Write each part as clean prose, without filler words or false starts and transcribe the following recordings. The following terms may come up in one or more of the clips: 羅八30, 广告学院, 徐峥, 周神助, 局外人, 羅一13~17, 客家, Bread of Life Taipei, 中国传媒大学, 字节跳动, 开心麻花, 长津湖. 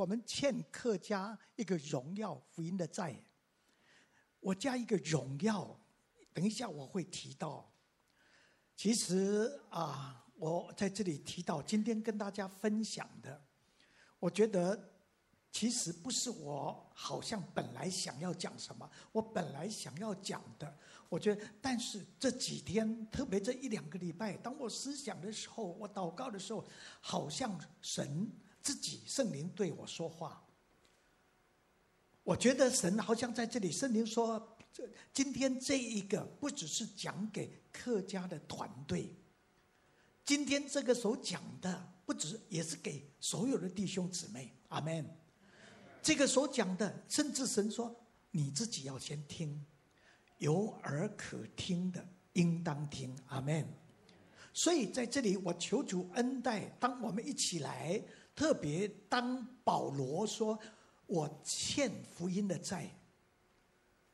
我们欠客家一个荣耀福音的债。我加一个荣耀，等一下我会提到。其实啊，我在这里提到今天跟大家分享的，我觉得其实不是我好像本来想要讲什么，我本来想要讲的，我觉得，但是这几天，特别这一两个礼拜，当我思想的时候，我祷告的时候，好像神自己圣灵对我说话。我觉得神好像在这里，圣灵说，今天这一个不只是讲给客家的团队，今天这个所讲的不只也是给所有的弟兄姊妹，阿们。这个所讲的，甚至神说你自己要先听，有耳可听的应当听，阿们。所以在这里我求主恩待，当我们一起来，特别当保罗说我欠福音的债，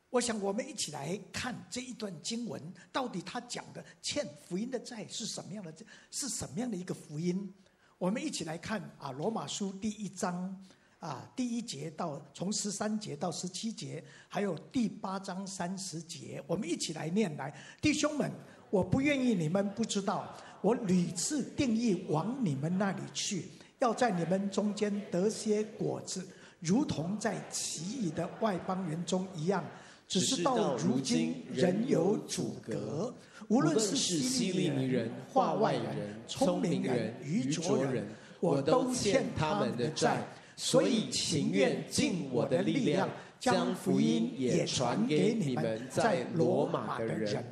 我想我们一起来看这一段经文，到底他讲的欠福音的债是什么样的，是什么样的一个福音。我们一起来看啊，罗马书第一章啊，第一节到从13节到17节，还有第8章30节，我们一起来念来。弟兄们，我不愿意你们不知道，我屡次定意往你们那里去，要在你们中间得些果子，如同在其余的外邦人中一样。只是到如今人有阻隔，无论是希利尼人、化外人、聪明人、愚拙人，我都欠他们的债，所以情愿尽我的力量，将福音也传给你们在罗马的人。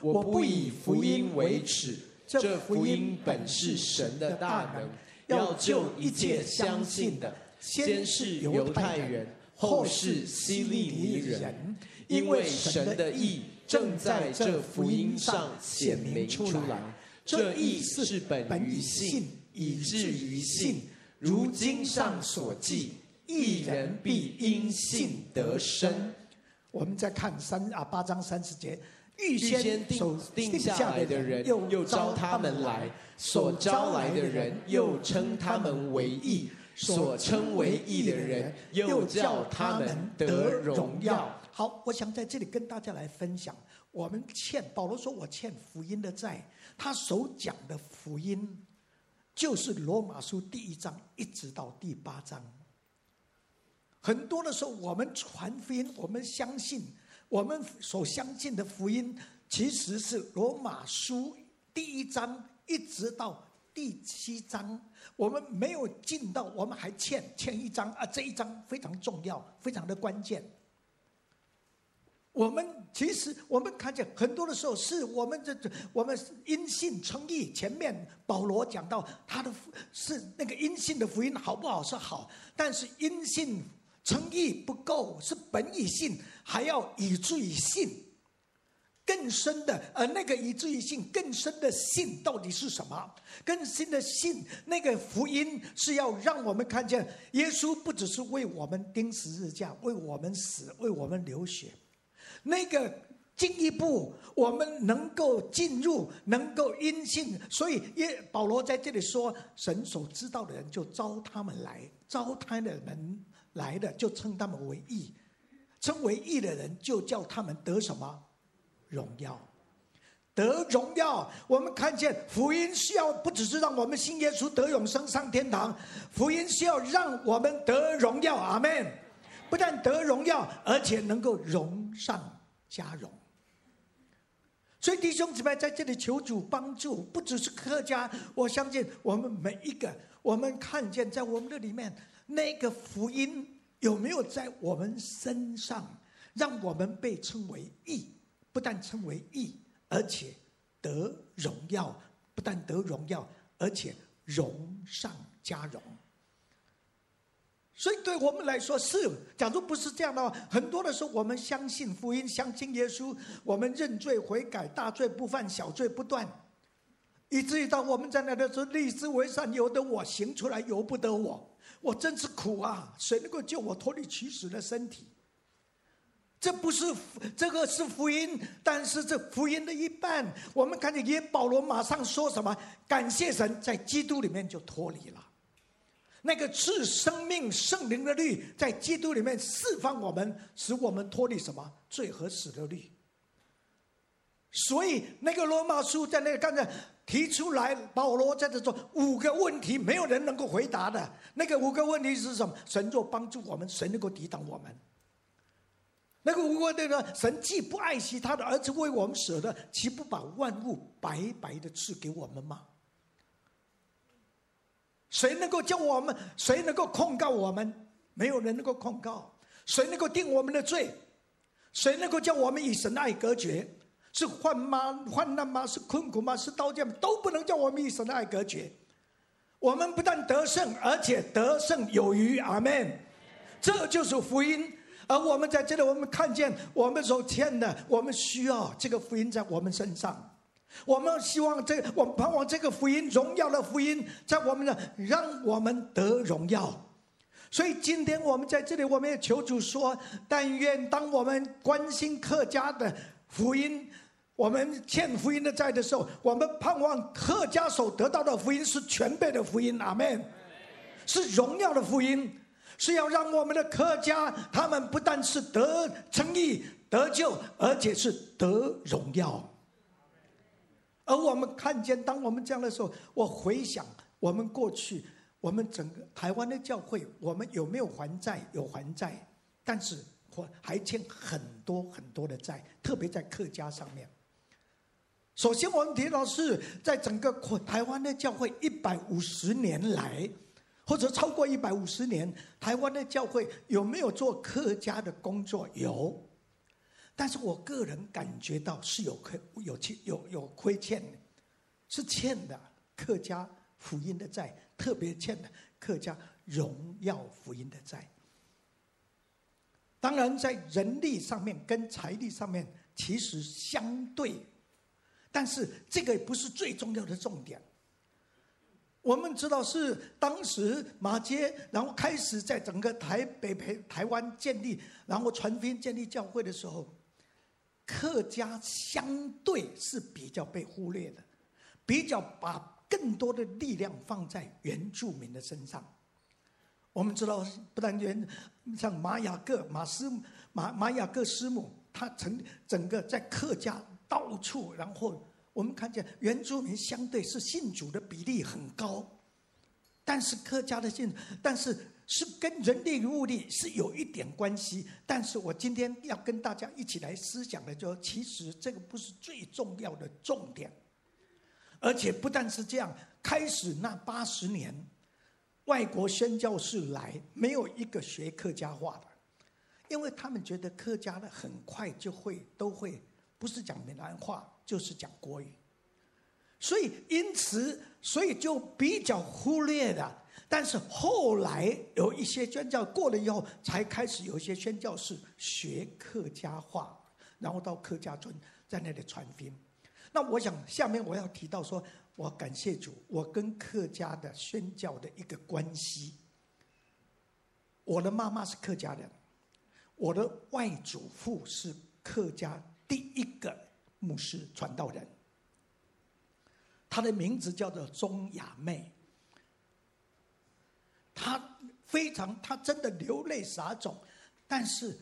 我不以福音为耻，这福音本是神的大能，要救一切相信的，先是犹太人，后是希利尼人，因为神的义正在这福音上显明出来。这义是本于信，以至于信，如经上所记，义人必因信得生。我们再看8章30节，预先定下来的人又招他们来，所招来的人又称他们为义，所称为义的人又叫他们得荣耀。好，我想在这里跟大家来分享，我们欠，保罗说我欠福音的债，他所讲的福音就是罗马书第1章一直到第8章。很多的时候我们传福音，我们相信我们所相信的福音，其实是罗马书第1章一直到第7章，我们没有进到，我们还欠1章啊！这1章非常重要，非常的关键。我们其实我们看见很多的时候，是我们因信称义。前面保罗讲到他的是那个因信的福音好不好是好，但是因信称义不够，是本以信，还要以至于信更深的，而那个以至于信更深的信到底是什么？更深的信，那个福音是要让我们看见，耶稣不只是为我们钉十字架，为我们死，为我们流血。那个进一步，我们能够进入，能够因信。所以保罗在这里说，神所知道的人就招他们来，招他们来的就称他们为义，称为义的人就叫他们得什么？荣耀，得荣耀。我们看见福音是要不只是让我们信耶稣得永生上天堂，福音是要让我们得荣耀，阿们。不但得荣耀，而且能够荣上加荣。所以弟兄姊妹，在这里求主帮助，不只是客家，我相信我们每一个，我们看见在我们的里面，那个福音有没有在我们身上，让我们被称为义，不但称为义，而且得荣耀，不但得荣耀，而且荣上加荣。所以对我们来说是，假如不是这样的话，很多的时候我们相信福音，相信耶稣，我们认罪悔改，大罪不犯，小罪不断，以至于到我们在那的时候，立志为善，由得我，行出来由不得我，我真是苦啊！谁能够救我脱离起死的身体？这不是，这个是福音，但是这福音的一半，我们看见保罗马上说什么？感谢神，在基督里面就脱离了。那个赐生命圣灵的律，在基督里面释放我们，使我们脱离什么罪和死的律。所以那个罗马书在那个刚才提出来，保罗在这说5个问题，没有人能够回答的。那个5个问题是什么？神若帮助我们，谁能够抵挡我们？那个5个问题，神既不爱惜他的儿子为我们舍的，岂不把万物白白的赐给我们吗？谁能够叫我们？谁能够控告我们？没有人能够控告。谁能够定我们的罪？谁能够叫我们与神的爱隔绝？是患吗？患难吗？是困苦吗？是刀剑吗？都不能叫我们与神的爱隔绝。我们不但得胜，而且得胜有余。阿们。这就是福音。而我们在这里，我们看见我们所欠的，我们需要这个福音在我们身上。我们希望这个，我们盼望这个福音，荣耀的福音，在我们的，让我们得荣耀。所以今天我们在这里，我们也求主说：但愿当我们关心客家的福音，我们欠福音的债的时候，我们盼望客家所得到的福音是全备的福音。阿们。是荣耀的福音，是要让我们的客家，他们不但是得称义得救，而且是得荣耀。而我们看见，当我们这样的时候，我回想我们过去，我们整个台湾的教会，我们有没有还债？有还债，但是还欠很多很多的债，特别在客家上面。首先我们提到是在整个台湾的教会150年来，或者超过150年，台湾的教会有没有做客家的工作？有，但是我个人感觉到是有亏欠，是欠的客家福音的债，特别欠的客家荣耀福音的债。当然在人力上面跟财力上面其实相对，但是这个不是最重要的重点。我们知道是当时马偕，然后开始在整个台湾建立，然后传福音建立教会的时候，客家相对是比较被忽略的，比较把更多的力量放在原住民的身上。我们知道，不但像马雅各师母，他整个在客家到处，然后我们看见原住民相对是信主的比例很高，但是客家的但是跟人力物力是有一点关系。但是我今天要跟大家一起来思想的，就是其实这个不是最重要的重点。而且不但是这样，开始那80年。外国宣教士来，没有一个学客家话的，因为他们觉得客家的很快就会都会，不是讲闽南话就是讲国语，所以就比较忽略了。但是后来有一些宣教过了以后，才开始有一些宣教士学客家话，然后到客家村在那里传福音。那我想下面我要提到说，我感谢主，我跟客家的宣教的一个关系。我的妈妈是客家人，我的外祖父是客家第一个牧师传道人，他的名字叫做钟雅妹。他真的流泪撒种，但是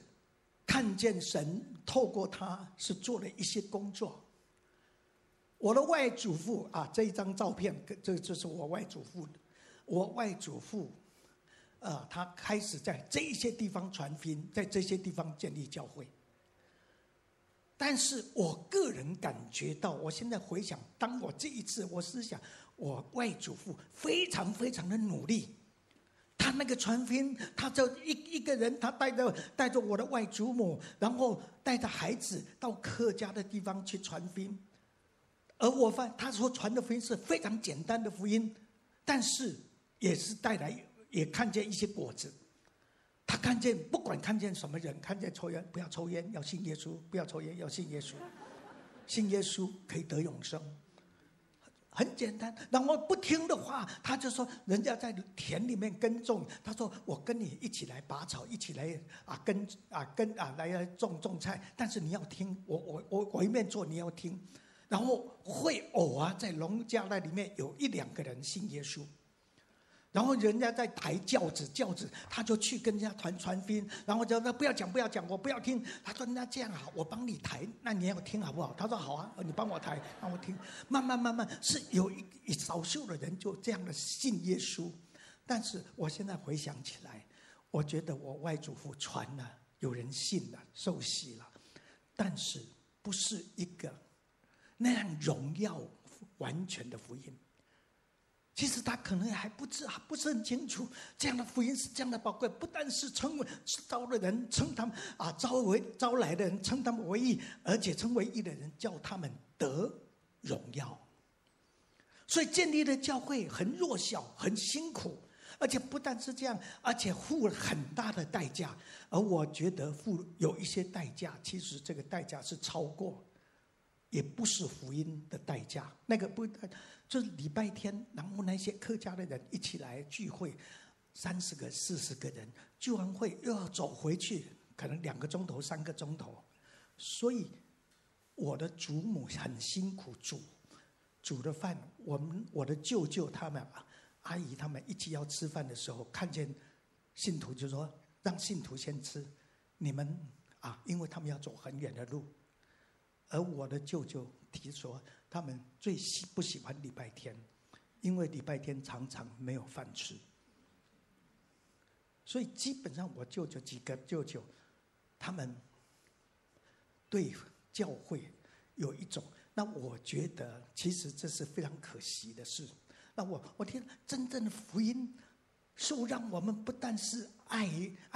看见神透过他是做了一些工作。我的外祖父啊，这一张照片，这就是我外祖父。我外祖父，他开始在这些地方传福音，在这些地方建立教会。但是我个人感觉到，我现在回想，当我这一次，我思想，我外祖父非常非常的努力。他那个传福音，他就一个人，他带着我的外祖母，然后带着孩子到客家的地方去传福音。而我发现他所传的福音是非常简单的福音，但是也是带来，也看见一些果子。他看见，不管看见什么人，看见抽烟不要抽烟，要信耶稣；不要抽烟，要信耶稣。信耶稣可以得永生，很简单。然后不听的话，他就说人家在田里面耕种，他说我跟你一起来拔草，一起来来种菜，但是你要听我一面做，你要听。然后会偶在农家那里面有1-2个人信耶稣，然后人家在抬轿子，轿子他就去跟人家传福音，然后就说不要讲不要讲，我不要听。他说那这样好，我帮你抬，那你要听好不好？他说好啊，你帮我抬，让我听。慢慢慢慢，是有一少数的人就这样的信耶稣。但是我现在回想起来，我觉得我外祖父传了，有人信了，受洗了，但是不是一个那样荣耀完全的福音。其实他可能还不知，还不是很清楚，这样的福音是这样的宝贵，不但是称为招的人，称他们啊，招来的人称他们为义，而且称为义的人叫他们得荣耀。所以建立的教会很弱小，很辛苦，而且不但是这样，而且付了很大的代价。而我觉得付有一些代价，其实这个代价是超过。也不是福音的代价，那个不，就是礼拜天，然后那些客家的人一起来聚会，30个、40个人，聚完会又要走回去，可能2个钟头、3个钟头，所以我的祖母很辛苦煮的饭，我的舅舅他们、阿姨他们一起要吃饭的时候，看见信徒就说让信徒先吃，你们啊，因为他们要走很远的路。而我的舅舅提说，他们最不喜欢礼拜天，因为礼拜天常常没有饭吃。所以基本上我舅舅几个舅舅，他们对教会有一种，那我觉得其实这是非常可惜的事。那我听真正的福音，是让我们不但是爱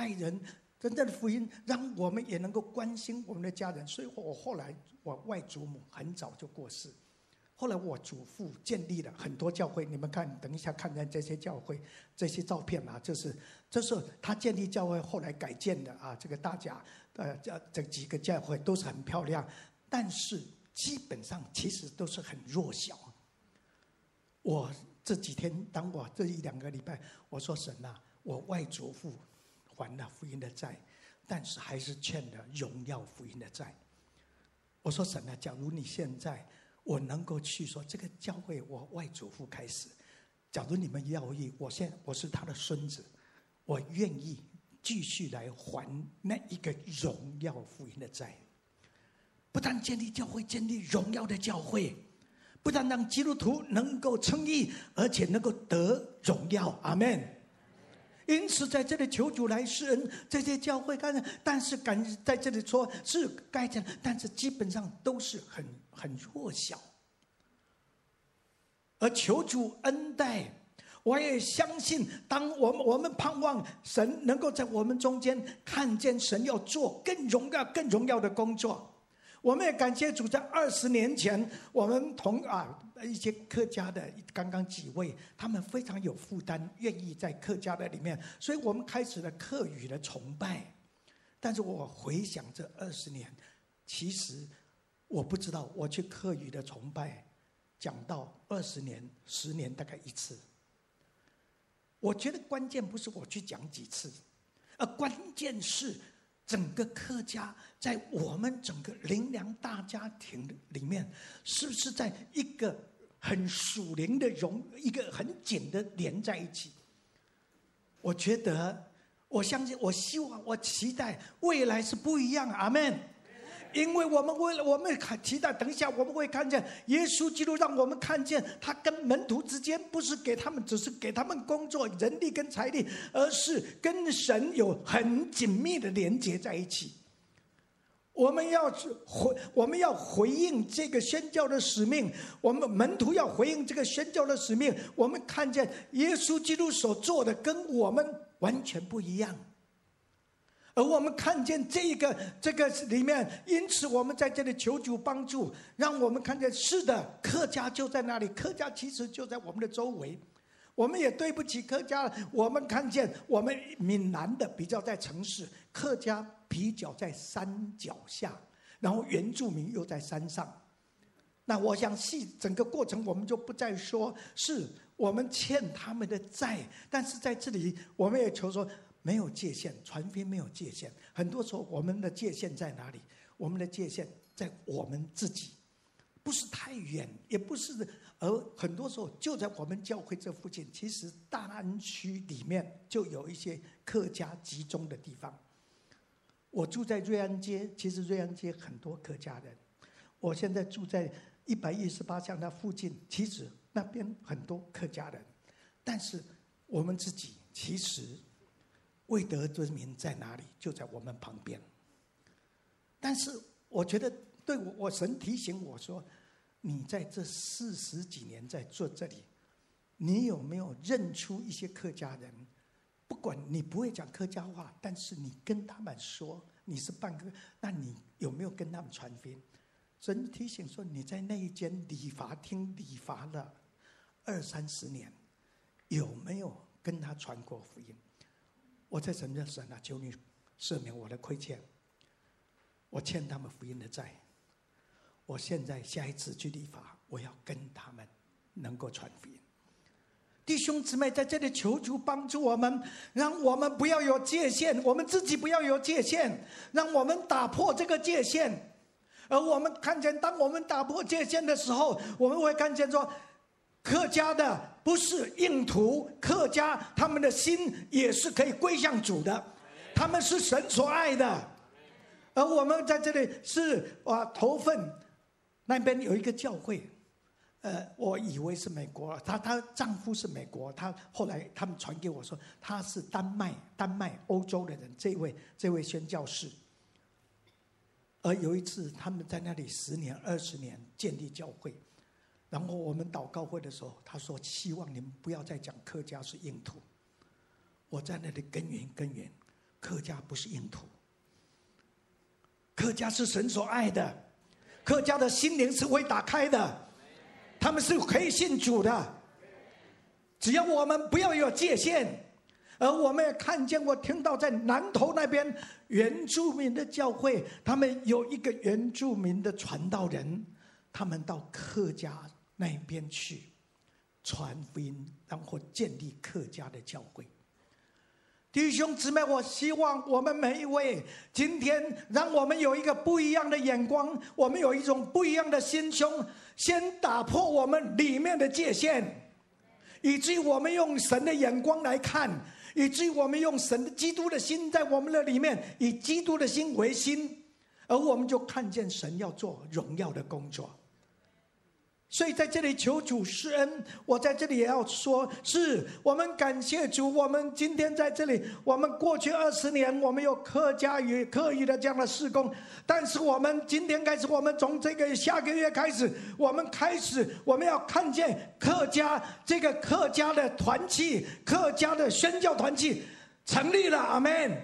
人。真正的福音让我们也能够关心我们的家人，所以我后来我外祖母很早就过世，后来我祖父建立了很多教会，你们看，等一下看看这些教会这些照片啊，这是他建立教会后来改建的啊，这个大家这几个教会都是很漂亮，但是基本上其实都是很弱小。我这几天，当我这1、2个礼拜，我说神啊，我外祖父还了福音的债，但是还是欠了荣耀福音的债。我说神啊，假如你现在我能够去说这个教会，我外祖父开始，假如你们要义，我是他的孙子，我愿意继续来还那一个荣耀福音的债。不但建立教会，建立荣耀的教会，不但让基督徒能够称义，而且能够得荣耀。阿们。因此在这里求主来施恩，这些教会干，但是在这里说是该讲，但是基本上都是很弱小。而求主恩待，我也相信，当我们盼望神能够在我们中间看见神要做更荣耀的工作。我们也感谢主，在20年前，我们一些客家的刚刚几位，他们非常有负担，愿意在客家的里面，所以我们开始了客语的崇拜。但是我回想这20年，其实我不知道，我去客语的崇拜讲到20年、10年大概一次。我觉得关键不是我去讲几次，而关键是整个客家在我们整个灵粮大家庭里面，是不是在一个很属灵的一个很紧的连在一起？我觉得，我相信，我希望，我期待未来是不一样。阿们。因为我们期待，等一下我们会看见耶稣基督，让我们看见他跟门徒之间不是给他们，只是给他们工作人力跟财力，而是跟神有很紧密的连结在一起。我们要回应这个宣教的使命，我们门徒要回应这个宣教的使命。我们看见耶稣基督所做的跟我们完全不一样。而我们看见这个里面，因此我们在这里求主帮助，让我们看见，是的，客家就在那里，客家其实就在我们的周围。我们也对不起客家，我们看见我们闽南的比较在城市，客家比较在山脚下，然后原住民又在山上。那我想整个过程我们就不再说是我们欠他们的债，但是在这里我们也求说没有界限，传福音没有界限。很多时候我们的界限在哪里？我们的界限在我们自己，不是太远，也不是而很多时候就在我们教会这附近，其实大安区里面就有一些客家集中的地方。我住在瑞安街，其实瑞安街很多客家人。我现在住在118巷那附近，其实那边很多客家人。但是我们自己其实未得之民在哪里，就在我们旁边。但是我觉得对我神提醒我说，你在这40几年在做这里，你有没有认出一些客家人？不管你不会讲客家话，但是你跟他们说你是半个，那你有没有跟他们传福音？神提醒说，你在那一间理发厅理发了20-30年，有没有跟他传过福音？我在神面前啊，求你赦免我的亏欠，我欠他们福音的债。我现在下一次去立法，我要跟他们能够传福音。弟兄姊妹在这里求主帮助我们，让我们不要有界限，我们自己不要有界限，让我们打破这个界限。而我们看见，当我们打破界限的时候，我们会看见说，客家的不是硬土，客家他们的心也是可以归向主的，他们是神所爱的。而我们在这里是头份那边有一个教会，我以为是美国，她丈夫是美国，她后来他们传给我说她是丹麦欧洲的人，这位宣教士。而有一次他们在那里10年20年建立教会，然后我们祷告会的时候，他说希望你们不要再讲客家是硬土。我在那里根源，客家不是硬土，客家是神所爱的，客家的心灵是会打开的，他们是可以信主的，只要我们不要有界限。而我们也看见，我听到在南投那边原住民的教会，他们有一个原住民的传道人，他们到客家那边去传福音，然后建立客家的教会。弟兄姊妹，我希望我们每一位今天，让我们有一个不一样的眼光，我们有一种不一样的心胸，先打破我们里面的界限，以至于我们用神的眼光来看，以至于我们用神的基督的心在我们的里面，以基督的心为心，而我们就看见神要做荣耀的工作。所以在这里求主施恩，我在这里也要说，是我们感谢主，我们今天在这里，我们过去20年我们有客家与客语的这样的事工，但是我们今天开始，我们从下个月开始，我们要看见客家客家的团契，客家的宣教团契成立了，阿们。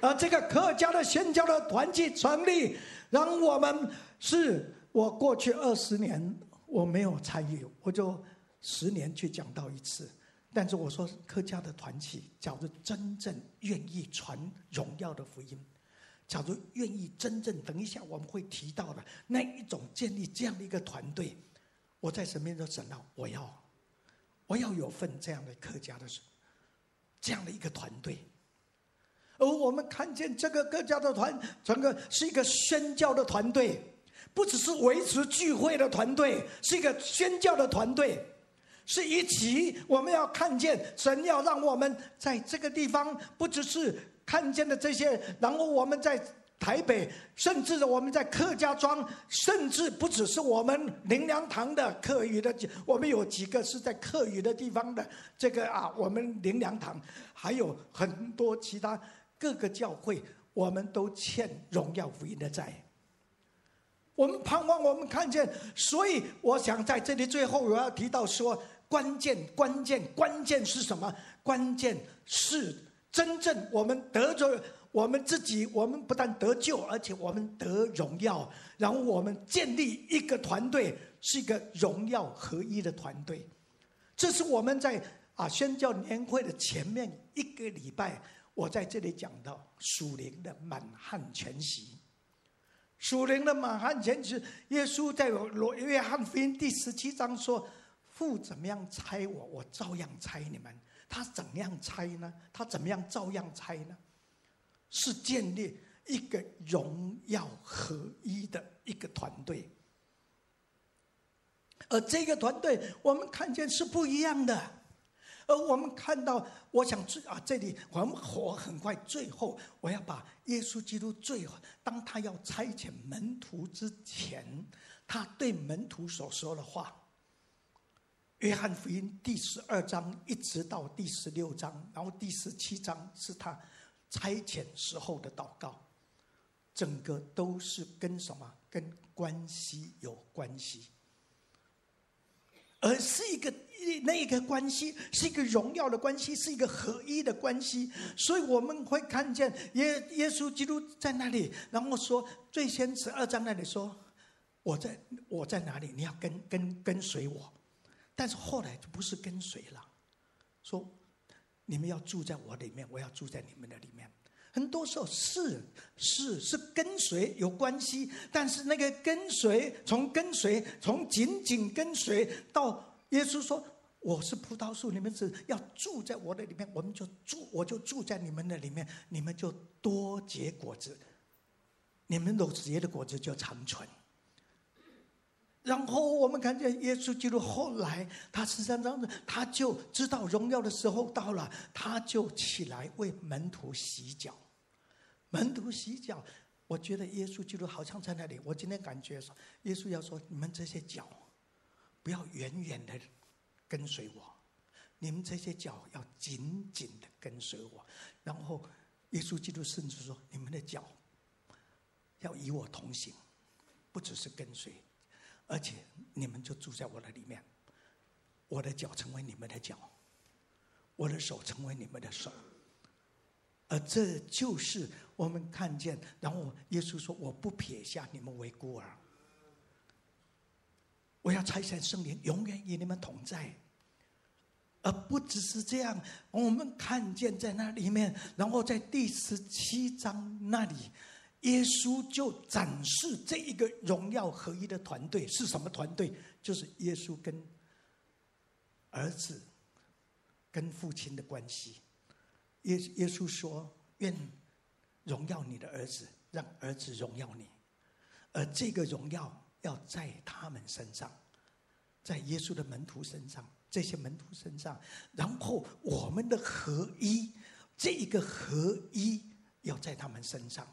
而客家的宣教的团契成立，让我们我过去20年我没有参与，我就10年去讲到一次。但是我说，客家的团体，假如真正愿意传荣耀的福音，假如愿意真正，等一下我们会提到的那一种建立这样的一个团队，我在神面前说，神啊，我要有份这样的客家的这样的一个团队。而我们看见这个客家的整个是一个宣教的团队，不只是维持聚会的团队，是一个宣教的团队，是一起。我们要看见神要让我们在这个地方，不只是看见的这些，然后我们在台北，甚至我们在客家庄，甚至不只是我们灵粮堂的客语的，我们有几个是在客语的地方的我们灵粮堂，还有很多其他各个教会，我们都欠荣耀福音的债。我们盼望，我们看见。所以我想在这里最后我要提到说，关键是什么？关键是真正我们得着我们自己，我们不但得救，而且我们得荣耀，然后我们建立一个团队，是一个荣耀合一的团队。这是我们在宣教年会的前面一个礼拜，我在这里讲到属灵的满汉全席。属灵的满汉全席，耶稣在约翰福音第17章说，父怎么样差我，我照样差你们。他怎样差呢？他怎么样照样差呢？是建立一个荣耀合一的一个团队。而这个团队，我们看见是不一样的。而我们看到，我想这里我们火很快。最后，我要把耶稣基督最后，当他要差遣门徒之前，他对门徒所说的话。约翰福音第12章一直到第16章，然后第17章是他差遣时候的祷告，整个都是跟什么？跟关系有关系。而是一个关系，是一个荣耀的关系，是一个合一的关系。所以我们会看见耶稣基督在那里，然后说最先12章那里说，我在哪里，你要跟随我。但是后来就不是跟随了，说你们要住在我里面，我要住在你们的里面。很多时候是跟随有关系，但是那个跟随从紧跟随到耶稣说我是葡萄树，你们只要住在我的里面，我就住在你们的里面，你们就多结果子，你们所结的果子就长存。然后我们看见耶稣基督后来，他13章他就知道荣耀的时候到了，他就起来为门徒洗脚。门徒洗脚，我觉得耶稣基督好像在那里。我今天感觉说，耶稣要说你们这些脚，不要远远的跟随我，你们这些脚要紧紧的跟随我。然后耶稣基督甚至说，你们的脚要与我同行，不只是跟随。而且你们就住在我的里面，我的脚成为你们的脚，我的手成为你们的手。而这就是我们看见，然后耶稣说我不撇下你们为孤儿，我要差遣圣灵永远与你们同在。而不只是这样，我们看见在那里面，然后在第17章那里，耶稣就展示这一个荣耀合一的团队是什么团队，就是耶稣跟儿子跟父亲的关系。耶稣说愿荣耀你的儿子，让儿子荣耀你，而这个荣耀要在他们身上，在耶稣的门徒身上，这些门徒身上。然后我们的合一，这一个合一要在他们身上，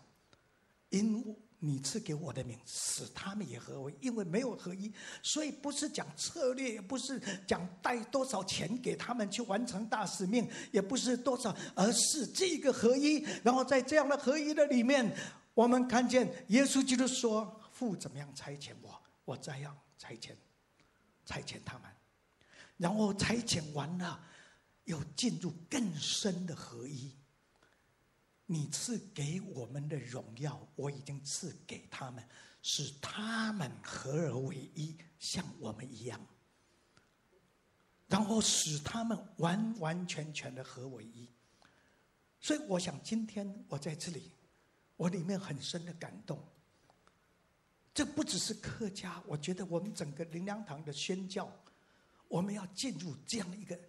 因你赐给我的名，使他们也合为，因为没有合一，所以不是讲策略，也不是讲带多少钱给他们去完成大使命，也不是多少，而是这个合一。然后在这样的合一的里面，我们看见耶稣基督说父怎么样差遣我，我再要差遣他们。然后差遣完了，又进入更深的合一，你赐给我们的荣耀，我已经赐给他们，使他们合而为一，像我们一样，然后使他们完完全全的合为一。所以我想今天我在这里，我里面很深的感动。这不只是客家，我觉得我们整个灵粮堂的宣教，我们要进入这样一个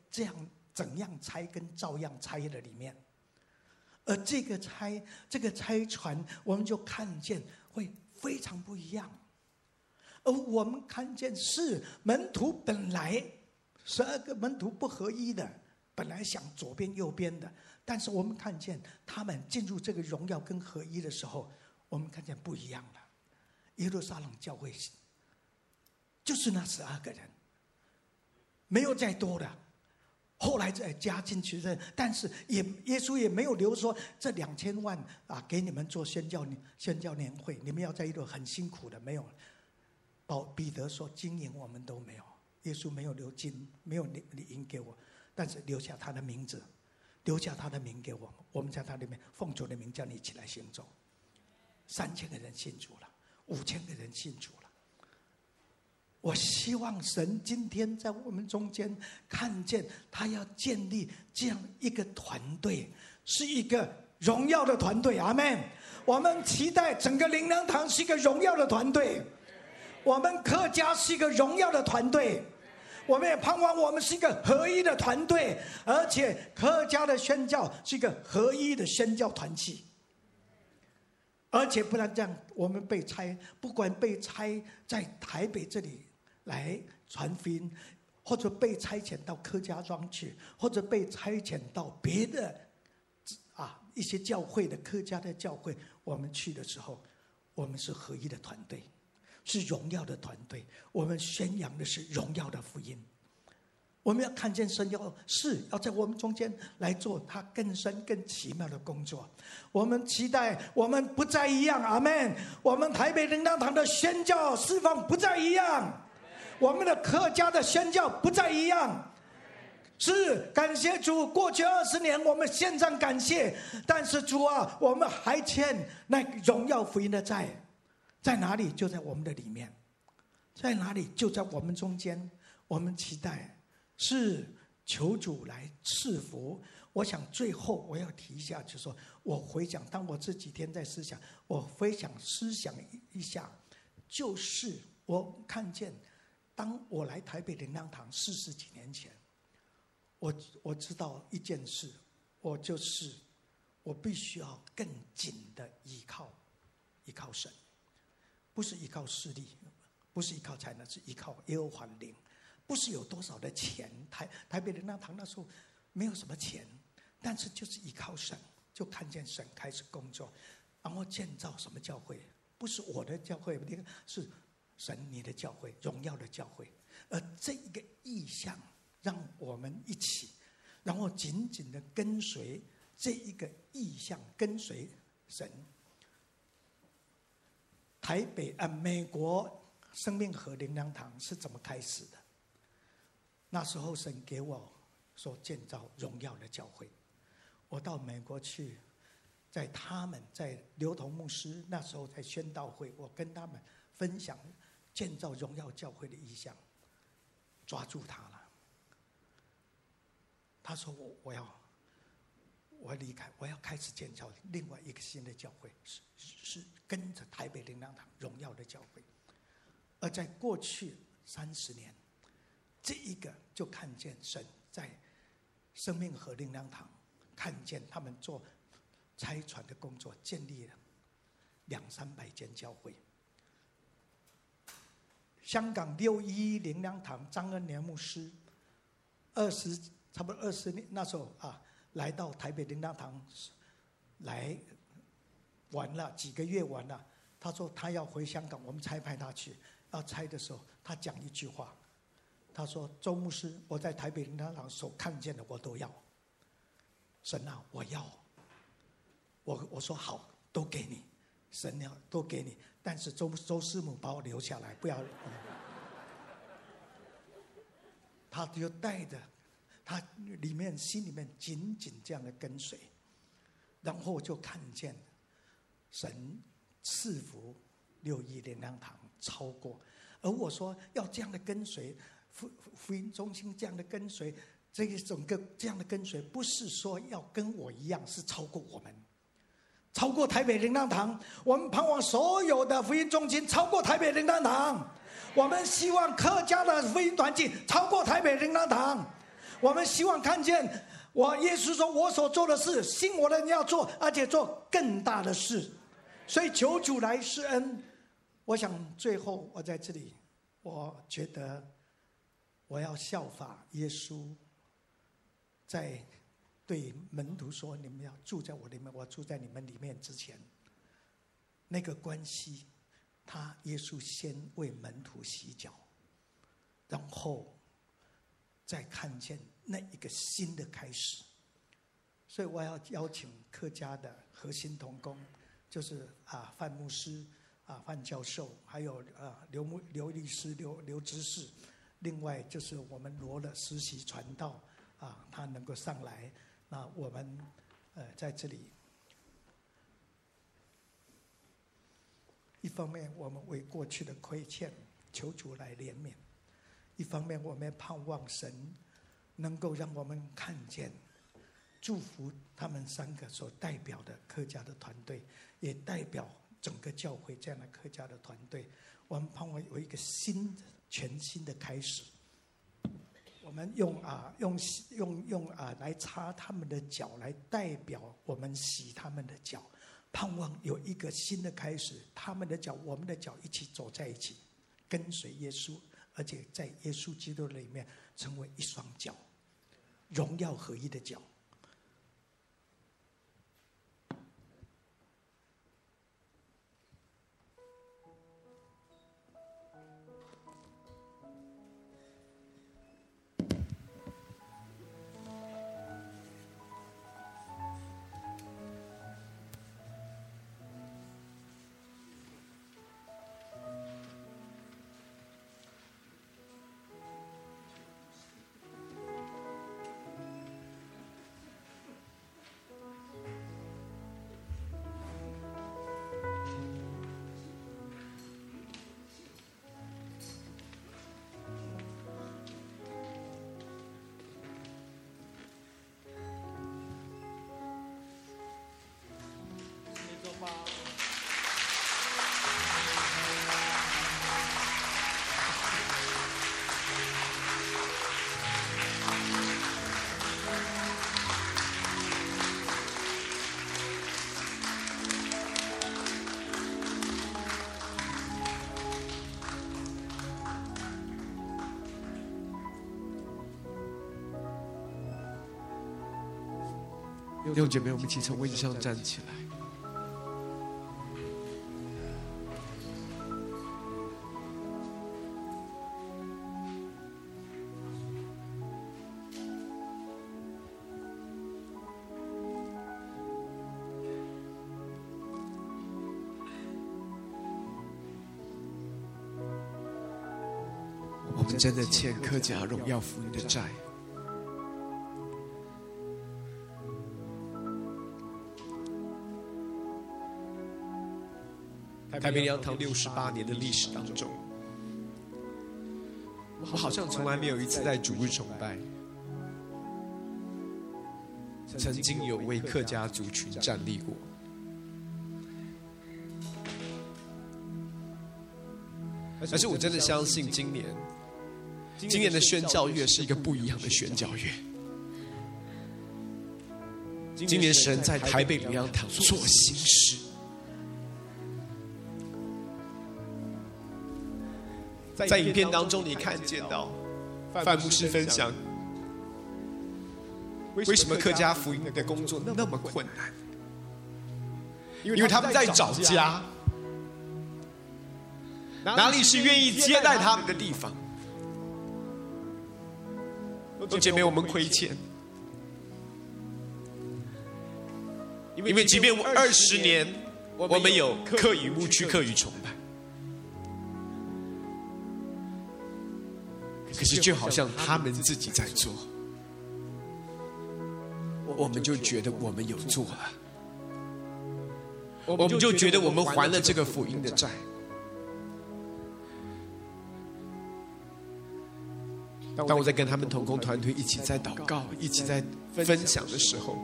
怎样拆跟照样拆的里面。而这个拆船，我们就看见会非常不一样。而我们看见是门徒本来12个门徒不合一的，本来想左边右边的，但是我们看见他们进入这个荣耀跟合一的时候，我们看见不一样了。耶路撒冷教会就是那12个人，没有再多的。后来再加进去的，但是耶稣也没有留说这2000万啊给你们做宣教年会，你们要在一路很辛苦的，没有。彼得说金银我们都没有，耶稣没有留金，没有银给我，但是留下他的名字，留下他的名给我们，我们在他里面奉主的名叫你起来行走。3000个人信主了，5000个人信主了。我希望神今天在我们中间看见，他要建立这样一个团队，是一个荣耀的团队。阿们。我们期待整个灵粮堂是一个荣耀的团队，我们客家是一个荣耀的团队，我们也盼望我们是一个合一的团队，而且客家的宣教是一个合一的宣教团体。而且不然这样，我们被差，不管被差在台北这里来传福音，或者被差遣到客家庄去，或者被差遣到别的一些教会的客家的教会，我们去的时候，我们是合一的团队，是荣耀的团队，我们宣扬的是荣耀的福音。我们要看见神要在我们中间来做他更深更奇妙的工作。我们期待我们不再一样，阿们。我们台北灵粮堂的宣教释放不再一样，我们的客家的宣教不再一样。是，感谢主，过去20年我们献上感谢，但是主啊，我们还欠那荣耀福音的债，在哪里？就在我们的里面，在哪里？就在我们中间。我们期待是求主来赐福。我想最后我要提一下，就是说我回想，当我这几天在思想，我回想思想一下，就是我看见，当我来台北灵粮堂40几年前，我知道一件事，我必须要更紧的依靠神，不是依靠势力，不是依靠才能，是依靠耶和华的灵。不是有多少的钱，台北灵粮堂那时候没有什么钱，但是就是依靠神，就看见神开始工作，然后建造什么教会，不是我的教会，是神你的教会，荣耀的教会。而这一个意向让我们一起，然后紧紧的跟随这一个意向，跟随神。美国生命和灵粮堂是怎么开始的？那时候神给我说建造荣耀的教会，我到美国去，在刘同牧师那时候在宣道会，我跟他们分享建造荣耀教会的意向，抓住他了。他说我要离开，我要开始建造另外一个新的教会，是跟着台北灵粮堂荣耀的教会。而在过去30年。这一个就看见神在生命和灵粮堂，看见他们做差传的工作，建立了200-300间教会。香港611灵粮堂张恩年牧师差不多20年那时候来到台北灵粮堂来玩了几个月玩了，他说他要回香港，我们差派他去。要差的时候，他讲一句话。他说：“周牧师，我在台北灵粮堂所看见的，我都要。神啊，我要。我说好，都给你。神要都给你，但是周师母把我留下来，不要。他就带着他心里面紧紧这样的跟随，然后就看见神赐福611灵粮堂超过。而我说要这样的跟随。”福音中心这样的跟随，这一整个这样的跟随，不是说要跟我一样，是超过我们，超过台北灵粮堂。我们盼望所有的福音中心超过台北灵粮堂，我们希望客家的福音团体超过台北灵粮堂。我们希望看见耶稣说：“我所做的事，信我的人要做，而且做更大的事。”所以求主来施恩。我想最后我在这里，我觉得。我要效法耶稣，在对门徒说：“你们要住在我里面，我住在你们里面。”之前，那个关系，耶稣先为门徒洗脚，然后再看见那一个新的开始。所以，我要邀请客家的核心同工，就是范牧师、范教授，还有刘律师、刘执事。另外就是我们罗的实习传道他能够上来，那我们在这里，一方面我们为过去的亏欠求主来怜悯，一方面我们盼望神能够让我们看见祝福他们3个所代表的客家的团队，也代表整个教会这样的客家的团队。我们盼望有一个全新的开始，我们用来擦他们的脚，来代表我们洗他们的脚，盼望有一个新的开始，他们的脚我们的脚一起走在一起，跟随耶稣而且在耶稣基督里面成为一双脚，荣耀合一的脚。弟兄姐妹，我们一起从位置上站起来。我们真的欠客家荣耀福音的债。太平洋堂68年的历史当中，我好像从来没有一次在主日崇拜曾经有为客家族群站立过。但是我真的相信今年的宣教月是一个不一样的宣教月。今年神在台北平洋堂做新事，在影片当中你看见到范牧师分享为什么客家福音的工作那么困难，因为他们在找家，哪里是愿意接待他们的地方。弟兄姐妹，我们亏欠，因为即便20年我们有客语牧区客语崇拜，可是就好像他们自己在做，我们就觉得我们有做了，我们就觉得我们还了这个福音的债。当我在跟他们同工团队一起在祷告，一起在分享的时候，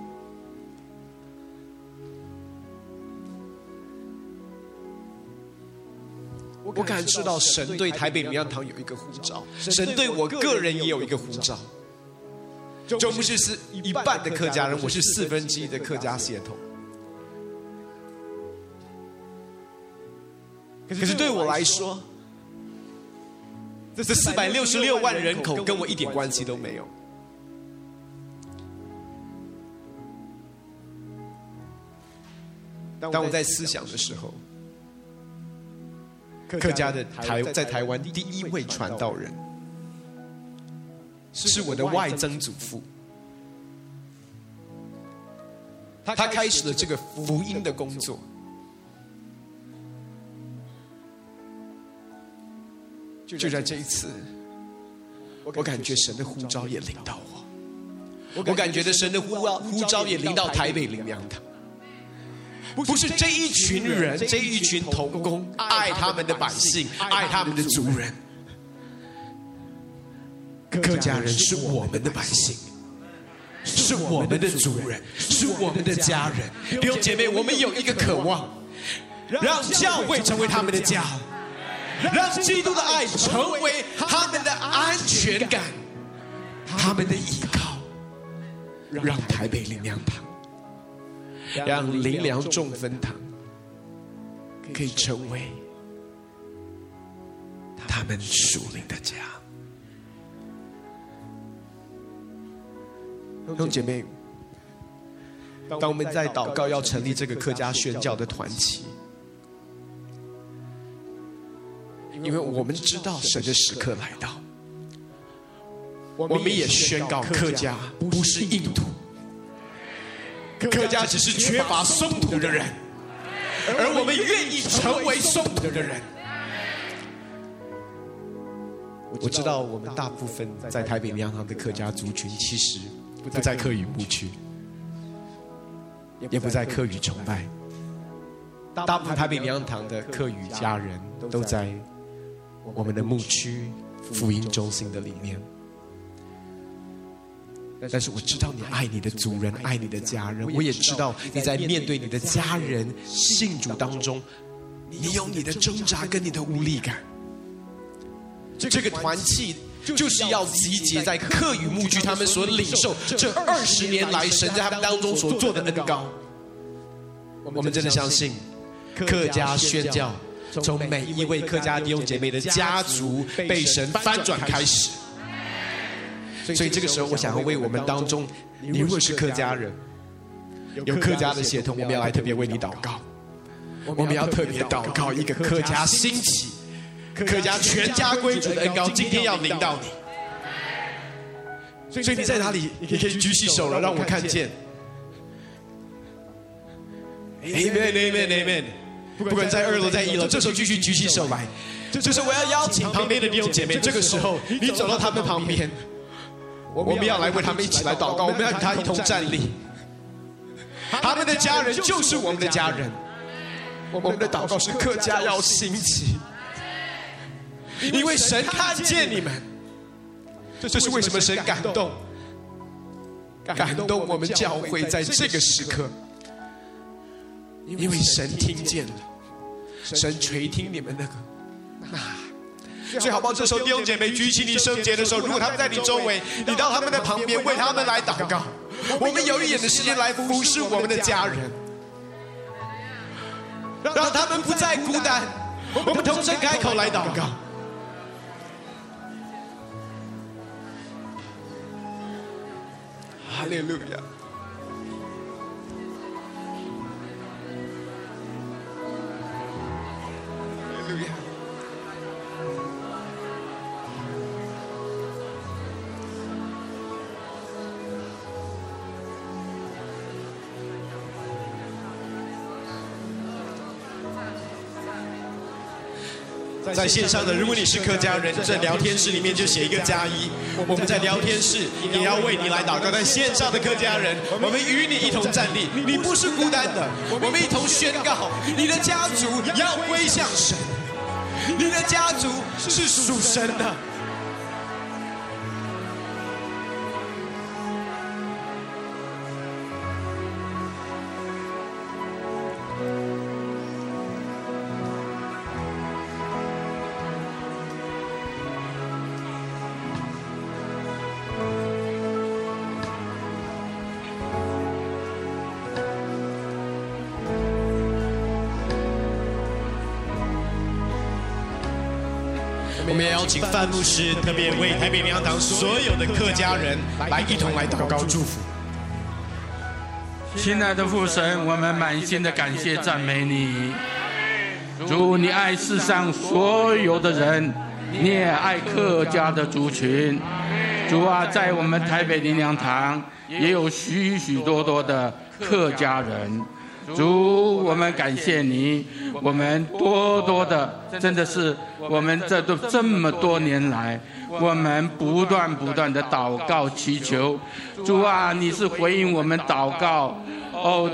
我感受到神对台北明亮堂有一个呼召，神对我个人也有一个呼召。周牧师是一半的客家人，我是1/4的客家血统。可是对我来说，这466万人口跟我一点关系都没有。当我在思想的时候，客家的在台湾第一位传道人是我的外曾祖父，他开始了这个福音的工作。就在这一次，我感觉神的呼召也临到我，我感觉神的呼召也临到台北林良堂。不是这一群人，这一群同工爱他们的百姓，爱他们的族人，客家人是我们的百姓，是我们的族人，是我们的家人。弟兄姐妹，我们有一个渴望，让教会成为他们的家，让基督的爱成为他们的安全感，他们的依靠。让台北林良堂，让林良众分堂可以成为他他们属灵的家。弟兄姐妹，当我们在祷告要成立这个客家宣教的团体，因为我们知道神的时刻来到，我们也宣告客家不是硬土，客家只是缺乏松土的人，而我们愿意成为松土的人。我知道我们大部分在台北良行的客家族群其实不在客语牧区，也不在客语崇拜，大部分台北良堂的客语家人都在我们的牧区福音中心的里面。但是我知道你爱你的族人，爱你的家人，我也知道你在面对你的家人信主当中，你有你的挣扎跟你的无力感。这个团契就是要集结在客语牧区他们所领受这20年来神在他们当中所做的恩膏。我们真的相信客家宣教从每一位客家弟兄姐妹的家族被神翻转开始。所以这个时候我想要为我们当中，你如果是客家人，有客家的血统，我们要来特别为你祷告，我们要特别祷告一个客家兴起，客家全家归主的恩膏今天要临到你。所以你在哪里，你可以举起手了，让我看见。 Amen Amen Amen。 不管在2楼在1楼，这时候继续举起手来。这时候我要邀请旁边的弟兄姐妹，这个时候你走到他们旁边，我们要来为他们一起来祷告，我们要与他一同站立。他们的家人就是我们的家人，我们的祷告是客家要兴起，因为神看见你们。这是为什么神感动我们教会在这个时刻，因为神听见了，神垂听你们那个所以好不好，这时候弟兄姐妹举起你圣洁的时候，如果他们在你周围，你到他们的旁边为他们来祷告。我们有一点的时间来服侍我们的家人，让他们不再孤单。我们同声开口来祷告。哈利路亚。在线上的，如果你是客家人，在聊天室里面就写一个+1，我们在聊天室也要为你来祷告。在线上的客家人，我们与你一同站立，你不是孤单的，我们一同宣告，你的家族要归向神，你的家族是属神的。我们也邀请范牧师特别为台北良堂所有的客家人来一同来祷告祝福。亲爱的父神，我们满心的感谢赞美你，主，你爱世上所有的人，你也爱客家的族群。主啊，在我们台北良堂也有许多的客家人，主，我们感谢你，我们多的，真的是我们这么多年来，我们不断的祷告祈求，主啊，你是回应我们祷告，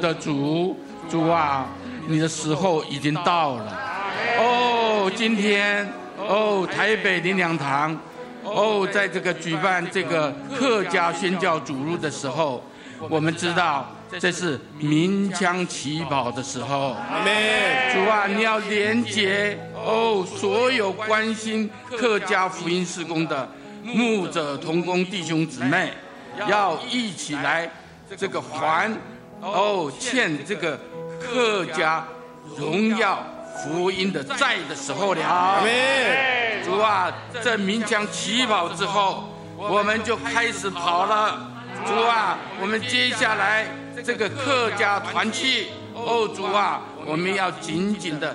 的主，主啊，你的时候已经到了。今天台北灵粮堂在这个举办这个客家宣教主日的时候，我们知道这是鸣枪起跑的时候。主啊，你要连接所有关心客家福音事工的牧者同工弟兄姊妹，要一起来这个还欠这个客家荣耀福音的债的时候了。主啊，这鸣枪起跑之后，我们就开始跑了。主啊，我们接下来这个客家团契，哦主啊，我们要紧紧的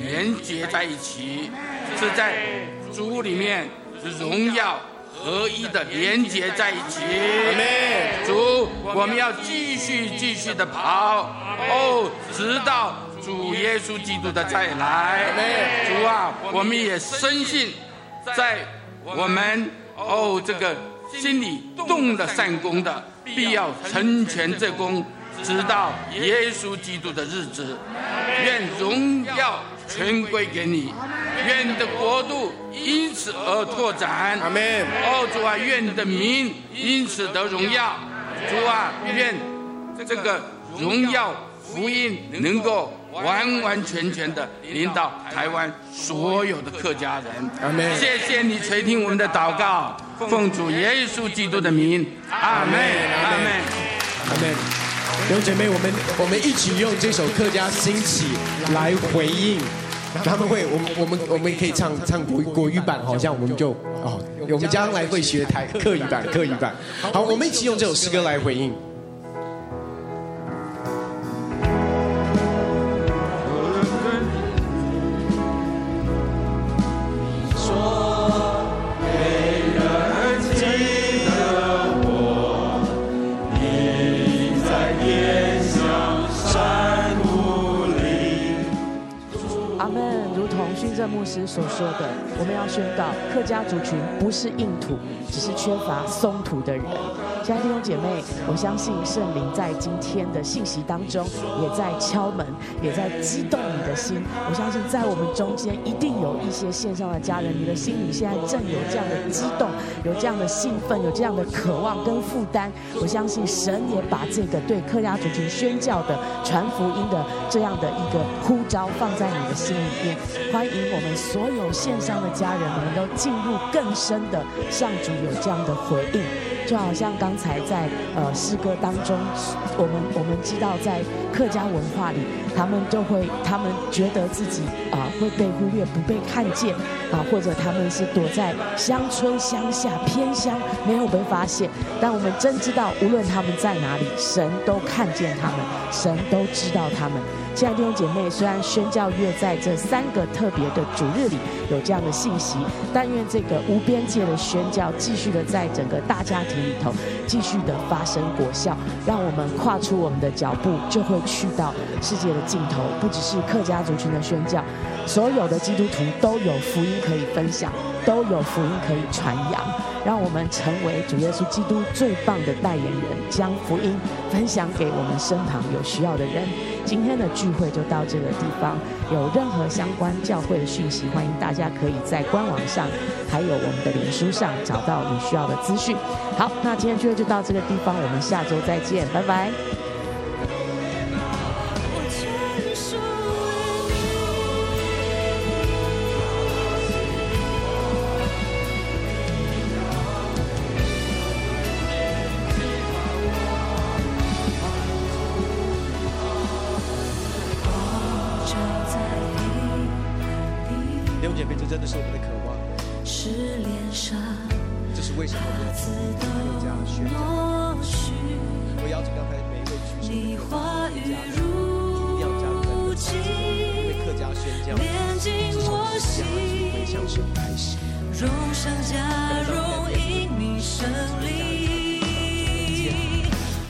连结在一起，是在主里面荣耀合一的连结在一起。主，我们要继续的跑，哦，直到主耶稣基督的再来。主啊，我们也深信，在我们哦这个心里动了善功的，必要成全这功，直到耶稣基督的日子。愿荣耀全归给你，愿你的国度因此而拓展。阿们。哦，主啊，愿你的名因此得荣耀。主啊，愿这个荣耀福音能够完完全全的领导台湾所有的客家人。阿们。谢谢你垂听我们的祷告，奉主耶稣基督的名。阿们。阿们。阿们。弟兄姐妹，我们一起用这首客家兴起来回应他们会，我们可以唱国语版，好像我们就我们将来会学客语版。好，我们一起用这首诗歌来回应。牧师所说的，我们要宣告客家族群不是硬土，只是缺乏松土的人。亲爱的弟兄姐妹，我相信圣灵在今天的信息当中也在敲门，也在激动你的心。我相信在我们中间一定有一些线上的家人，你的心里现在正有这样的激动，有这样的兴奋，有这样的渴望跟负担。我相信神也把这个对客家族群宣教的传福音的这样的一个呼召放在你的心里面。欢迎我们所有线上的家人，我们都进入更深的向主有这样的回应。就好像刚才在诗歌当中，我们知道在客家文化里，他们觉得自己会被忽略，不被看见或者他们是躲在乡村乡下偏乡没有被发现。但我们真知道，无论他们在哪里，神都看见他们，神都知道他们。亲爱的弟兄姐妹，虽然宣教月在这3个特别的主日里有这样的信息，但愿这个无边界的宣教继续的在整个大家庭里头继续的发生果效，让我们跨出我们的脚步，就会去到世界的尽头。不只是客家族群的宣教，所有的基督徒都有福音可以分享，都有福音可以传扬。让我们成为主耶稣基督最棒的代言人，将福音分享给我们身旁有需要的人。今天的聚会就到这个地方，有任何相关教会的讯息，欢迎大家可以在官网上还有我们的脸书上找到你需要的资讯。好，那今天聚会就到这个地方，我们下周再见，拜拜。这是我们的渴望，这是为什么我们要还有这样的宣教。我邀请刚才每一位举手的客家人，一定要加入在我们当中，因为客家宣教是从私家分享神开始。荣上加荣，因你胜利，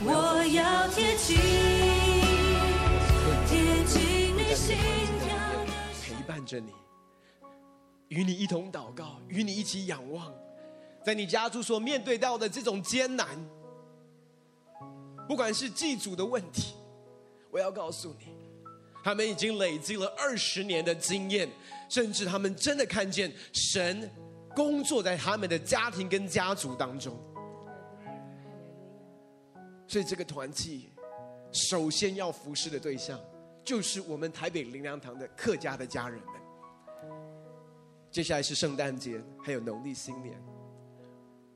我要贴近，贴近你心跳的声音，陪伴着你，与你一同祷告，与你一起仰望，在你家族所面对到的这种艰难，不管是祭祖的问题，我要告诉你，他们已经累积了20年的经验，甚至他们真的看见神工作在他们的家庭跟家族当中。所以这个团契首先要服侍的对象，就是我们台北灵粮堂的客家的家人们。接下来是圣诞节，还有农历新年，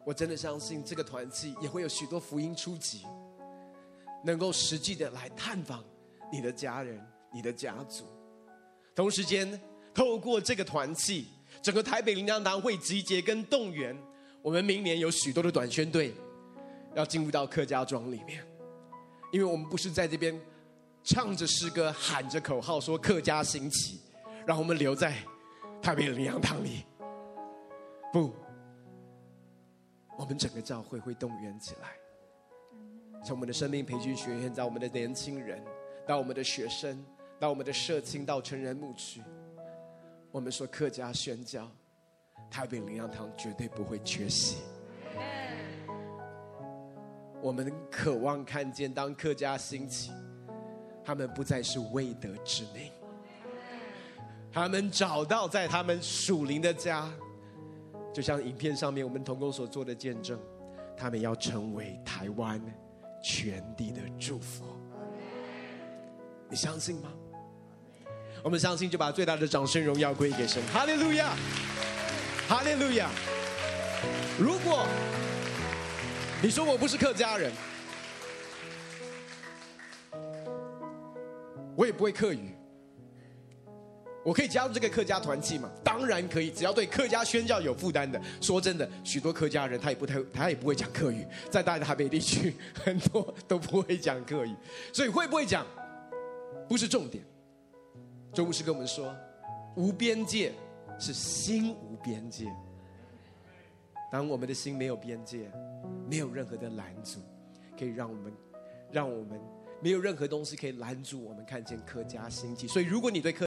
我真的相信这个团契也会有许多福音出击，能够实际的来探访你的家人，你的家族。同时间透过这个团契，整个台北灵粮堂会集结跟动员，我们明年有许多的短宣队要进入到客家庄里面，因为我们不是在这边唱着诗歌喊着口号说客家兴起，让我们留在台北灵粮堂里，不，我们整个教会会动员起来，从我们的生命培训学院到我们的年轻人，到我们的学生，到我们的社青，到成人牧区，我们说客家宣教，台北灵粮堂绝对不会缺席。我们渴望看见当客家兴起，他们不再是未得之民，他们找到在他们属灵的家，就像影片上面我们同工所做的见证，他们要成为台湾全地的祝福。你相信吗？我们相信，就把最大的掌声荣耀归给神。哈利路亚，哈利路亚。如果你说我不是客家人，我也不会客语，我可以加入这个客家团契吗？当然可以，只要对客家宣教有负担的。说真的，许多客家人他也不会讲客语，在大台北地区很多都不会讲客语，所以会不会讲不是重点。周牧师跟我们说，无边界是心无边界。当我们的心没有边界，没有任何的拦阻可以让我们没有任何东西可以拦阻我们看见客家兴起。所以如果你对客